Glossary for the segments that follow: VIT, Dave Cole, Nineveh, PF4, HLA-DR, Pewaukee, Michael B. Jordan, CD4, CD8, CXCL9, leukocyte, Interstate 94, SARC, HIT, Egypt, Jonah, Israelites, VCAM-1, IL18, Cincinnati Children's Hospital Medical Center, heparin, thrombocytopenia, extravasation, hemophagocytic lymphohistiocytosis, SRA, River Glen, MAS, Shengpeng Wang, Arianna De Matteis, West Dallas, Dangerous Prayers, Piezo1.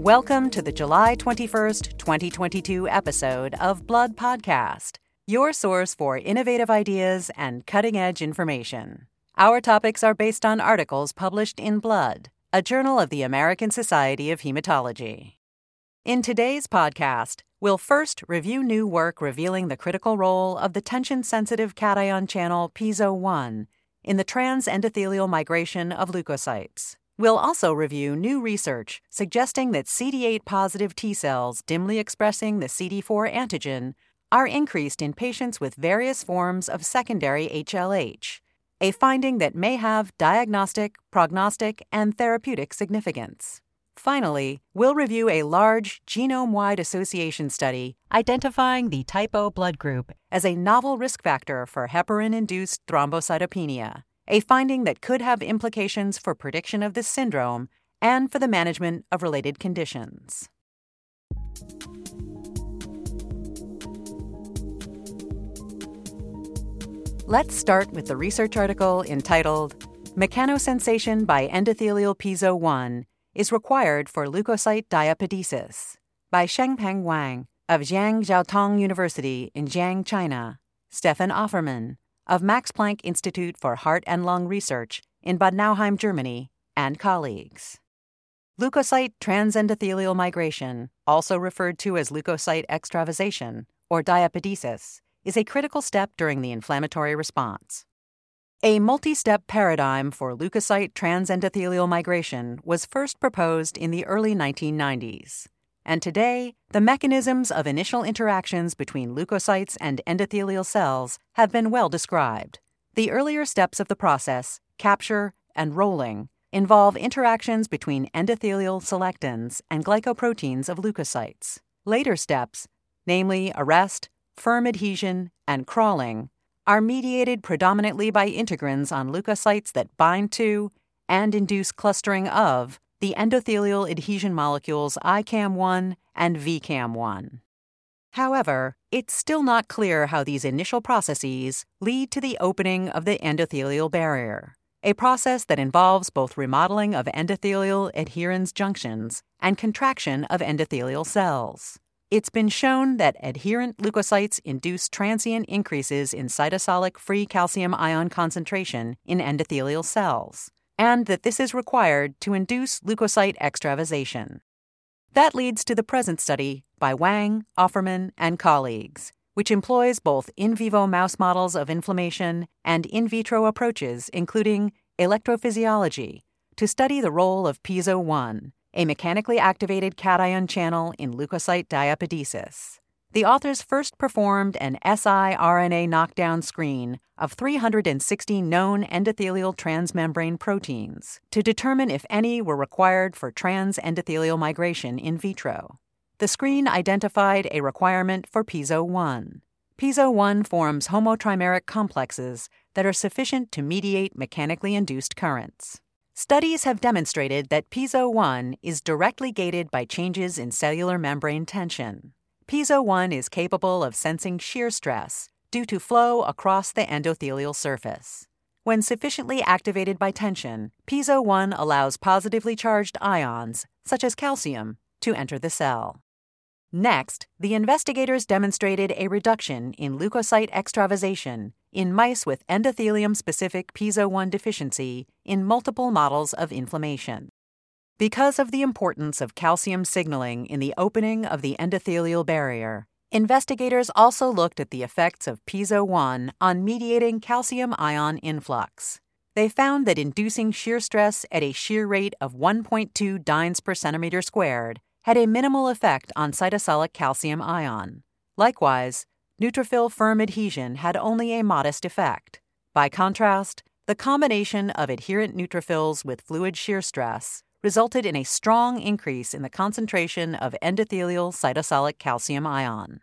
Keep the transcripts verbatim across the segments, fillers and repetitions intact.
Welcome to the July twenty-first, twenty twenty-two episode of Blood Podcast, your source for innovative ideas and cutting-edge information. Our topics are based on articles published in Blood, a journal of the American Society of Hematology. In today's podcast, we'll first review new work revealing the critical role of the tension-sensitive cation channel Piezo one in the trans-endothelial migration of leukocytes. We'll also review new research suggesting that C D eight positive T cells dimly expressing the C D four antigen are increased in patients with various forms of secondary H L H, a finding that may have diagnostic, prognostic, and therapeutic significance. Finally, we'll review a large genome-wide association study identifying the type O blood group as a novel risk factor for heparin-induced thrombocytopenia, a finding that could have implications for prediction of this syndrome and for the management of related conditions. Let's start with the research article entitled "Mechanosensation by Endothelial Piezo one is Required for Leukocyte Diapedesis" by Shengpeng Wang of Jiang Zhaotong University in Jiang, China, Stefan Offermann of Max Planck Institute for Heart and Lung Research in Bad Nauheim, Germany, and colleagues. Leukocyte transendothelial migration, also referred to as leukocyte extravasation or diapedesis, is a critical step during the inflammatory response. A multi-step paradigm for leukocyte transendothelial migration was first proposed in the early nineteen nineties. And today, the mechanisms of initial interactions between leukocytes and endothelial cells have been well described. The earlier steps of the process, capture and rolling, involve interactions between endothelial selectins and glycoproteins of leukocytes. Later steps, namely arrest, firm adhesion, and crawling, are mediated predominantly by integrins on leukocytes that bind to and induce clustering of the endothelial adhesion molecules I CAM one and V CAM one. However, it's still not clear how these initial processes lead to the opening of the endothelial barrier, a process that involves both remodeling of endothelial adherens junctions and contraction of endothelial cells. It's been shown that adherent leukocytes induce transient increases in cytosolic free calcium ion concentration in endothelial cells, and that this is required to induce leukocyte extravasation. That leads to the present study by Wang, Offermann, and colleagues, which employs both in vivo mouse models of inflammation and in vitro approaches, including electrophysiology, to study the role of Piezo one, a mechanically activated cation channel in leukocyte diapedesis. The authors first performed an siRNA knockdown screen of three hundred sixty known endothelial transmembrane proteins to determine if any were required for trans-endothelial migration in vitro. The screen identified a requirement for Piezo one. Piezo one forms homotrimeric complexes that are sufficient to mediate mechanically induced currents. Studies have demonstrated that Piezo one is directly gated by changes in cellular membrane tension. Piezo one is capable of sensing shear stress due to flow across the endothelial surface. When sufficiently activated by tension, Piezo one allows positively charged ions, such as calcium, to enter the cell. Next, the investigators demonstrated a reduction in leukocyte extravasation in mice with endothelium-specific Piezo one deficiency in multiple models of inflammation. Because of the importance of calcium signaling in the opening of the endothelial barrier, investigators also looked at the effects of Piezo one on mediating calcium ion influx. They found that inducing shear stress at a shear rate of one point two dynes per centimeter squared had a minimal effect on cytosolic calcium ion. Likewise, neutrophil firm adhesion had only a modest effect. By contrast, the combination of adherent neutrophils with fluid shear stress resulted in a strong increase in the concentration of endothelial cytosolic calcium ion.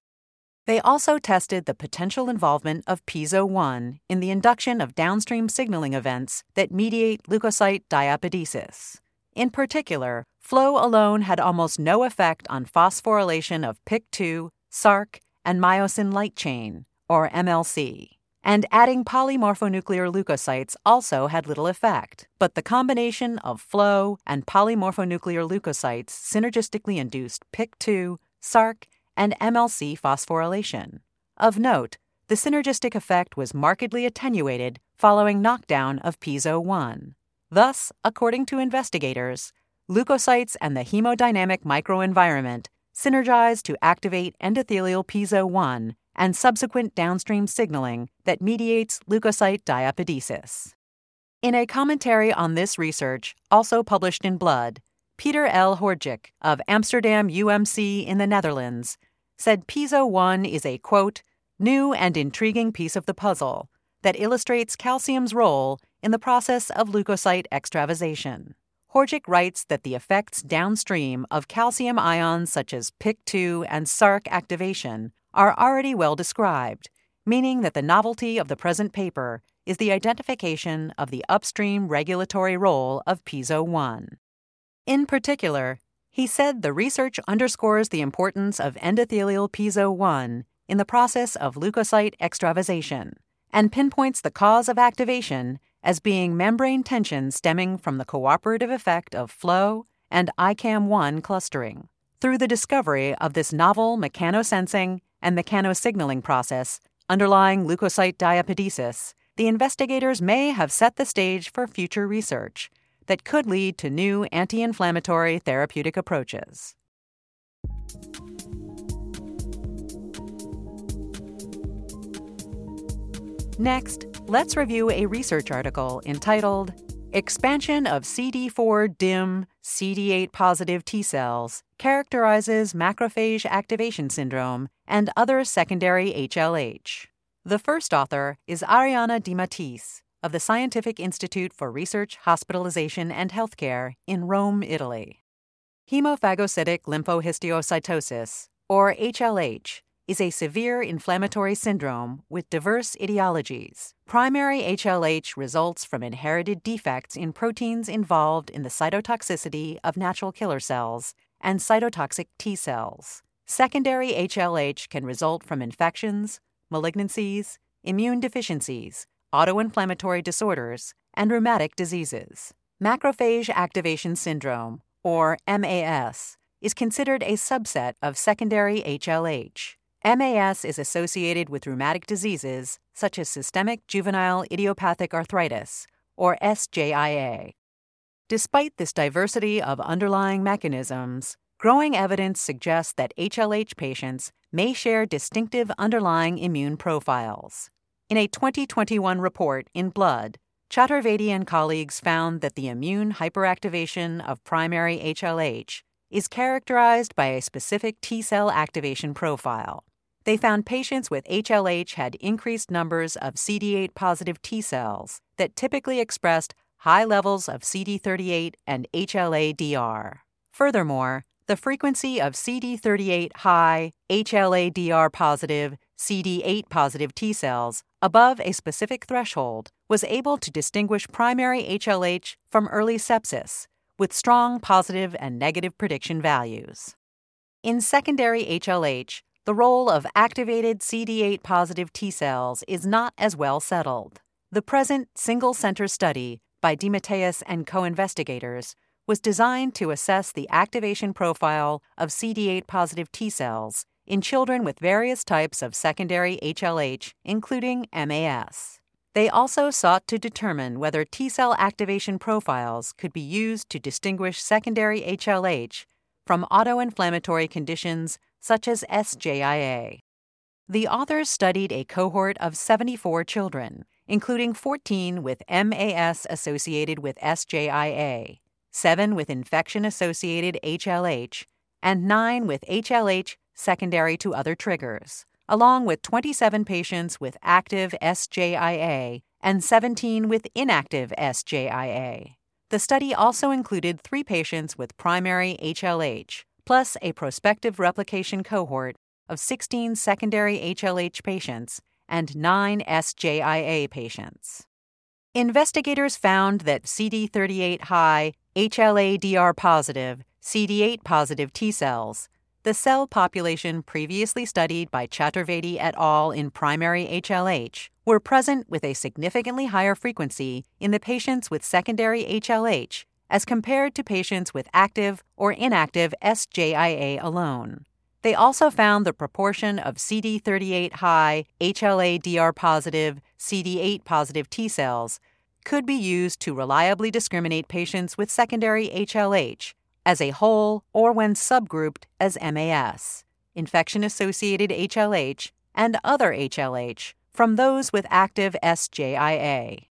They also tested the potential involvement of Piezo one in the induction of downstream signaling events that mediate leukocyte diapedesis. In particular, flow alone had almost no effect on phosphorylation of P I C two, S A R C, and myosin light chain, or M L C. and adding polymorphonuclear leukocytes also had little effect, but the combination of flow and polymorphonuclear leukocytes synergistically induced P I K two, S A R C, and M L C phosphorylation. Of note, the synergistic effect was markedly attenuated following knockdown of piezo one. Thus, according to investigators, leukocytes and the hemodynamic microenvironment synergize to activate endothelial piezo one and subsequent downstream signaling that mediates leukocyte diapedesis. In a commentary on this research, also published in Blood, Peter L. Horjic of Amsterdam U M C in the Netherlands said piezo one is a, quote, new and intriguing piece of the puzzle that illustrates calcium's role in the process of leukocyte extravasation. Horjic writes that the effects downstream of calcium ions such as P I K two and S A R C activation are already well described, meaning that the novelty of the present paper is the identification of the upstream regulatory role of piezo one. In particular, he said the research underscores the importance of endothelial piezo one in the process of leukocyte extravasation and pinpoints the cause of activation as being membrane tension stemming from the cooperative effect of flow and I C A M one clustering. Through the discovery of this novel mechanosensing and mechanosignaling process underlying leukocyte diapedesis, the investigators may have set the stage for future research that could lead to new anti-inflammatory therapeutic approaches. Next, let's review a research article entitled Expansion of C D four dim C D eight positive T cells characterizes macrophage activation syndrome and other secondary H L H. The first author is Arianna De Matteis of the Scientific Institute for Research, Hospitalization, and Healthcare in Rome, Italy. Hemophagocytic lymphohistiocytosis, or H L H, is a severe inflammatory syndrome with diverse etiologies. Primary H L H results from inherited defects in proteins involved in the cytotoxicity of natural killer cells and cytotoxic T cells. Secondary H L H can result from infections, malignancies, immune deficiencies, autoinflammatory disorders, and rheumatic diseases. Macrophage activation syndrome, or M A S, is considered a subset of secondary H L H. M A S is associated with rheumatic diseases such as systemic juvenile idiopathic arthritis, or S J I A. Despite this diversity of underlying mechanisms, growing evidence suggests that H L H patients may share distinctive underlying immune profiles. In a twenty twenty-one report in Blood, Chaturvedi and colleagues found that the immune hyperactivation of primary H L H is characterized by a specific T cell activation profile. They found patients with H L H had increased numbers of C D eight positive T cells that typically expressed high levels of C D thirty-eight and H L A D R. Furthermore, the frequency of C D thirty-eight high, H L A D R positive, C D eight positive T cells above a specific threshold was able to distinguish primary H L H from early sepsis, with strong positive and negative prediction values. In secondary H L H, the role of activated C D eight positive T cells is not as well settled. The present single-center study by De Matteis and co-investigators was designed to assess the activation profile of C D eight positive T cells in children with various types of secondary H L H, including M A S. They also sought to determine whether T cell activation profiles could be used to distinguish secondary H L H from autoinflammatory conditions such as S J I A. The authors studied a cohort of seventy-four children, including fourteen with M A S associated with S J I A, seven with infection-associated H L H, and nine with H L H secondary to other triggers, along with twenty-seven patients with active S J I A and seventeen with inactive S J I A. The study also included three patients with primary H L H, plus a prospective replication cohort of sixteen secondary H L H patients and nine S J I A patients. Investigators found that C D thirty-eight high, H L A D R positive, C D eight positive T cells, the cell population previously studied by Chaturvedi et al. In primary H L H, were present with a significantly higher frequency in the patients with secondary H L H as compared to patients with active or inactive S J I A alone. They also found the proportion of C D thirty-eight high, H L A D R positive, C D eight positive T cells could be used to reliably discriminate patients with secondary H L H as a whole or when subgrouped as M A S, infection-associated H L H, and other H L H from those with active S J I A.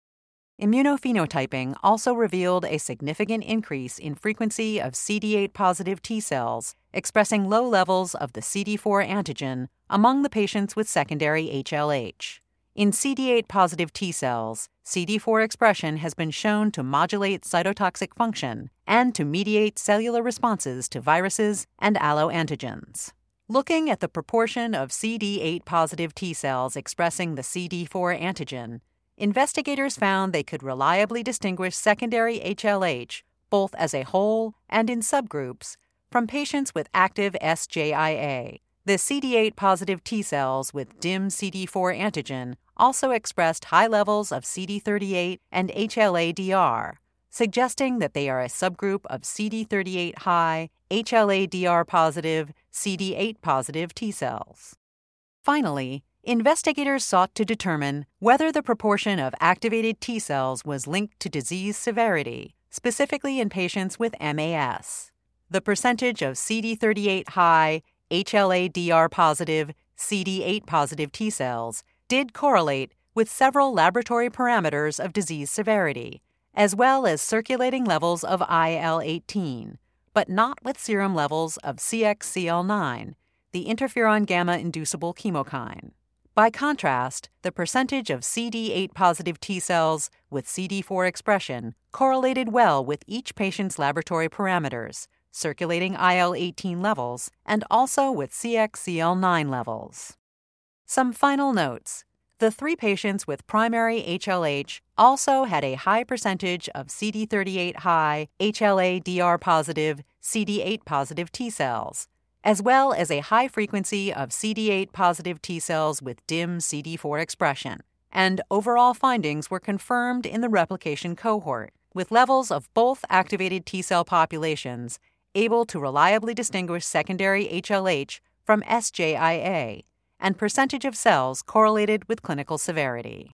Immunophenotyping also revealed a significant increase in frequency of C D eight positive T cells expressing low levels of the C D four antigen among the patients with secondary H L H. In C D eight positive T cells, C D four expression has been shown to modulate cytotoxic function and to mediate cellular responses to viruses and alloantigens. Looking at the proportion of C D eight positive T cells expressing the C D four antigen, investigators found they could reliably distinguish secondary H L H, both as a whole and in subgroups, from patients with active S J I A. The C D eight positive T cells with dim C D four antigen also expressed high levels of C D thirty-eight and H L A D R, suggesting that they are a subgroup of C D thirty-eight high, H L A D R positive, C D eight positive T cells. Finally, investigators sought to determine whether the proportion of activated T cells was linked to disease severity, specifically in patients with M A S. The percentage of C D thirty-eight high, H L A D R positive, C D eight positive T cells did correlate with several laboratory parameters of disease severity, as well as circulating levels of I L eighteen, but not with serum levels of C X C L nine, the interferon gamma-inducible chemokine. By contrast, the percentage of C D eight positive T cells with C D four expression correlated well with each patient's laboratory parameters, circulating I L eighteen levels, and also with C X C L nine levels. Some final notes. The three patients with primary H L H also had a high percentage of C D thirty-eight high, H L A D R positive, C D eight positive T cells, as well as a high frequency of C D eight positive T cells with dim C D four expression, and overall findings were confirmed in the replication cohort, with levels of both activated T cell populations able to reliably distinguish secondary H L H from S J I A, and percentage of cells correlated with clinical severity.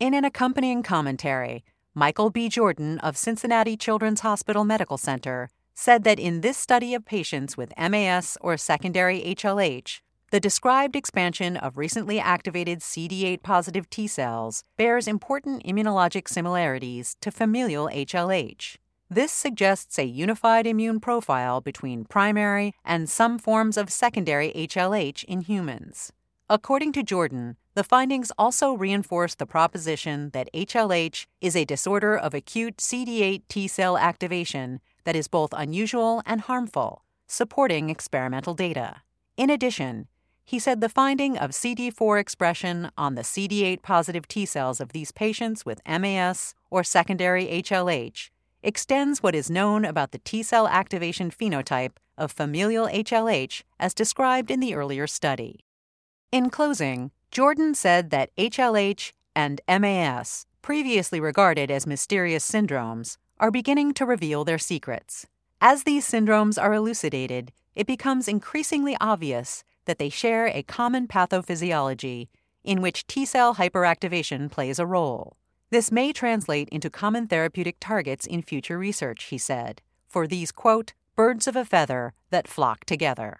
In an accompanying commentary, Michael B. Jordan of Cincinnati Children's Hospital Medical Center said that in this study of patients with M A S or secondary H L H, the described expansion of recently activated C D eight positive T cells bears important immunologic similarities to familial H L H. This suggests a unified immune profile between primary and some forms of secondary H L H in humans. According to Jordan, the findings also reinforce the proposition that H L H is a disorder of acute C D eight T cell activation that is both unusual and harmful, supporting experimental data. In addition, he said the finding of C D four expression on the C D eight positive T cells of these patients with M A S or secondary H L H extends what is known about the T cell activation phenotype of familial H L H as described in the earlier study. In closing, Jordan said that H L H and M A S, previously regarded as mysterious syndromes, are beginning to reveal their secrets. As these syndromes are elucidated, it becomes increasingly obvious that they share a common pathophysiology in which T-cell hyperactivation plays a role. This may translate into common therapeutic targets in future research, he said, for these, quote, birds of a feather that flock together.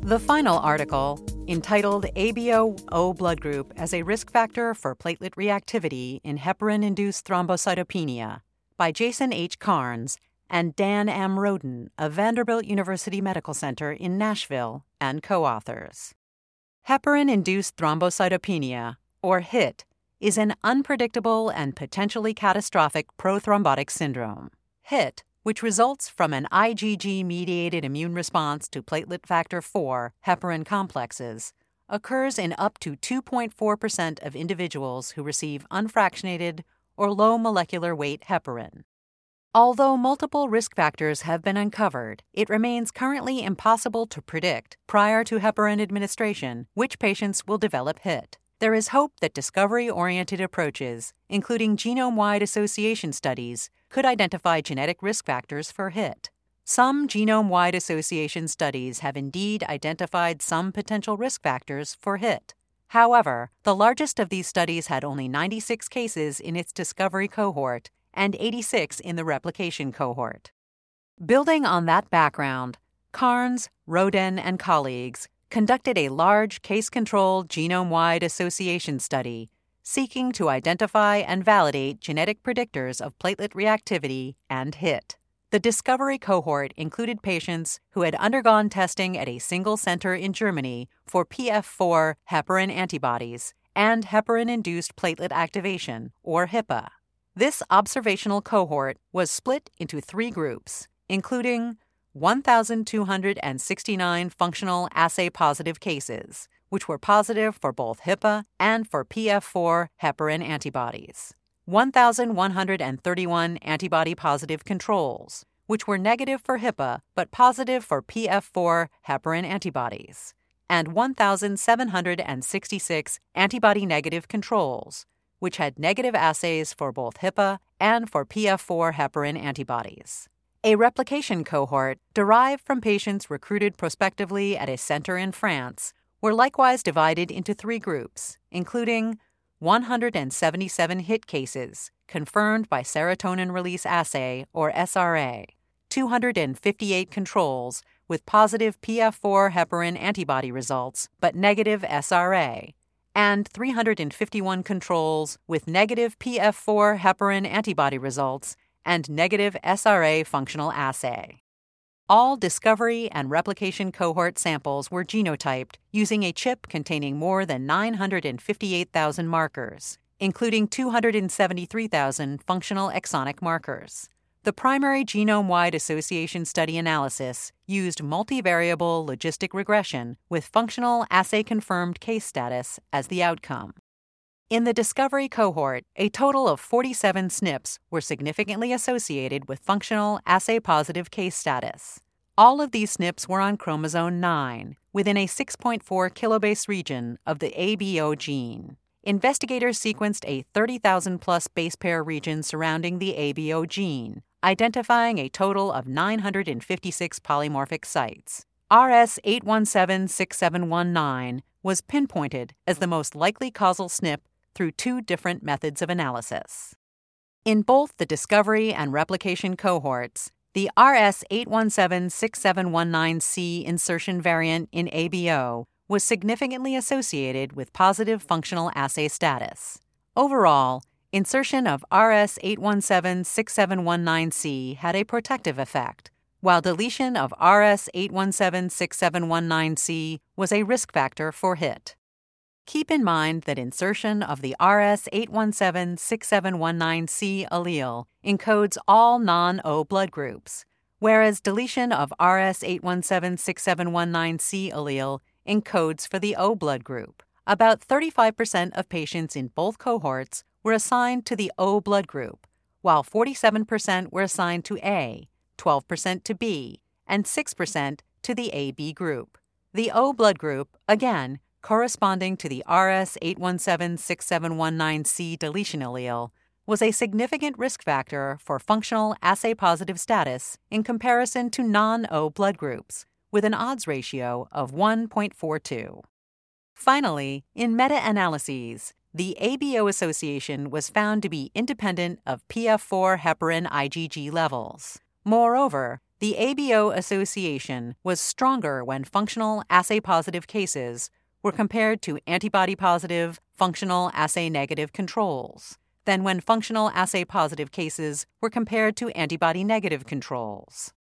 The final article, entitled A B O O Blood Group as a Risk Factor for Platelet Reactivity in Heparin-Induced Thrombocytopenia, by Jason H. Karnes and Dan M. Roden of Vanderbilt University Medical Center in Nashville and co-authors. Heparin-induced thrombocytopenia, or H I T, is an unpredictable and potentially catastrophic prothrombotic syndrome. H I T, which results from an IgG-mediated immune response to platelet factor four heparin complexes, occurs in up to two point four percent of individuals who receive unfractionated or low molecular weight heparin. Although multiple risk factors have been uncovered, it remains currently impossible to predict, prior to heparin administration, which patients will develop H I T. There is hope that discovery-oriented approaches, including genome-wide association studies, could identify genetic risk factors for H I T. Some genome-wide association studies have indeed identified some potential risk factors for H I T. However, the largest of these studies had only ninety-six cases in its discovery cohort and eighty-six in the replication cohort. Building on that background, Karnes, Roden, and colleagues conducted a large case-controlled genome-wide association study seeking to identify and validate genetic predictors of platelet reactivity and H I T. The discovery cohort included patients who had undergone testing at a single center in Germany for P F four heparin antibodies and heparin-induced platelet activation, or HIPAA. This observational cohort was split into three groups, including one thousand two hundred sixty-nine functional assay-positive cases, which were positive for both HIPAA and for P F four heparin antibodies, one thousand one hundred thirty-one antibody-positive controls, which were negative for HIPAA but positive for P F four heparin antibodies, and one thousand seven hundred sixty-six antibody-negative controls, which had negative assays for both HIPAA and for P F four heparin antibodies. A replication cohort derived from patients recruited prospectively at a center in France were likewise divided into three groups, including one hundred seventy-seven H I T cases confirmed by serotonin release assay, or S R A, two hundred fifty-eight controls with positive P F four heparin antibody results but negative S R A, and three hundred fifty-one controls with negative P F four heparin antibody results and negative S R A functional assay. All discovery and replication cohort samples were genotyped using a chip containing more than nine hundred fifty-eight thousand markers, including two hundred seventy-three thousand functional exonic markers. The primary genome-wide association study analysis used multivariable logistic regression with functional assay-confirmed case status as the outcome. In the discovery cohort, a total of forty-seven S N Ps were significantly associated with functional assay-positive case status. All of these S N Ps were on chromosome nine, within a six point four kilobase region of the A B O gene. Investigators sequenced a thirty thousand plus base pair region surrounding the A B O gene, identifying a total of nine hundred fifty-six polymorphic sites. R S eight one seven six seven one nine was pinpointed as the most likely causal S N P through two different methods of analysis. In both the discovery and replication cohorts, the R S eight one seven six seven one nine C insertion variant in A B O was significantly associated with positive functional assay status. Overall, insertion of R S eight one seven six seven one nine C had a protective effect, while deletion of R S eight one seven six seven one nine C was a risk factor for H I T. Keep in mind that insertion of the R S eight one seven six seven one nine C allele encodes all non-O blood groups, whereas deletion of R S eight one seven six seven one nine C allele encodes for the O blood group. About thirty-five percent of patients in both cohorts were assigned to the O blood group, while forty-seven percent were assigned to A, twelve percent to B, and six percent to the A B group. The O blood group, again, corresponding to the R S eight one seven six seven one nine C deletion allele, was a significant risk factor for functional assay-positive status in comparison to non-O blood groups, with an odds ratio of one point four two. Finally, in meta-analyses, the A B O association was found to be independent of P F four heparin IgG levels. Moreover, the A B O association was stronger when functional assay-positive cases were compared to antibody-positive, functional assay-negative controls than when functional assay-positive cases were compared to antibody-negative controls.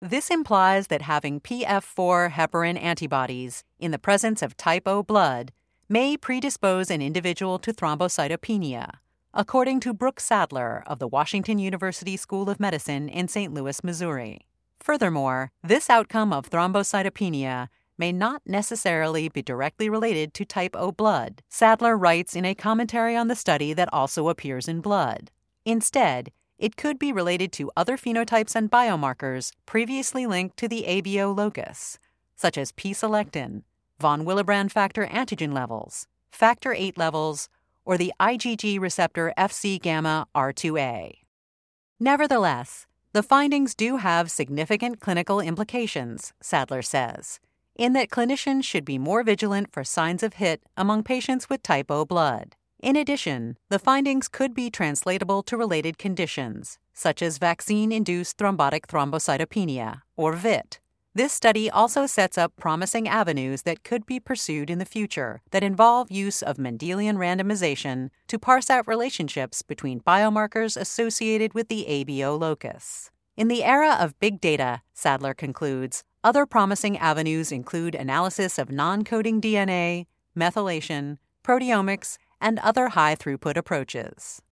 This implies that having P F four heparin antibodies in the presence of type O blood may predispose an individual to thrombocytopenia, according to Brooke Sadler of the Washington University School of Medicine in Saint Louis, Missouri. Furthermore, this outcome of thrombocytopenia may not necessarily be directly related to type O blood, Sadler writes in a commentary on the study that also appears in Blood. Instead, It could be related to other phenotypes and biomarkers previously linked to the A B O locus, such as P-selectin, von Willebrand factor antigen levels, factor eight levels, or the IgG receptor Fc gamma R two A. Nevertheless, the findings do have significant clinical implications, Sadler says, in that clinicians should be more vigilant for signs of H I T among patients with type O blood. In addition, the findings could be translatable to related conditions, such as vaccine-induced thrombotic thrombocytopenia, or V I T. This study also sets up promising avenues that could be pursued in the future that involve use of Mendelian randomization to parse out relationships between biomarkers associated with the A B O locus. In the era of big data, Sadler concludes, other promising avenues include analysis of non-coding D N A, methylation, proteomics, and other high-throughput approaches.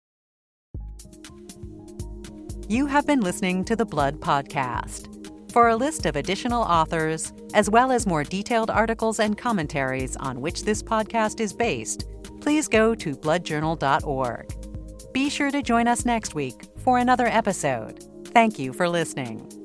You have been listening to the Blood Podcast. For a list of additional authors, as well as more detailed articles and commentaries on which this podcast is based, please go to blood journal dot org. Be sure to join us next week for another episode. Thank you for listening.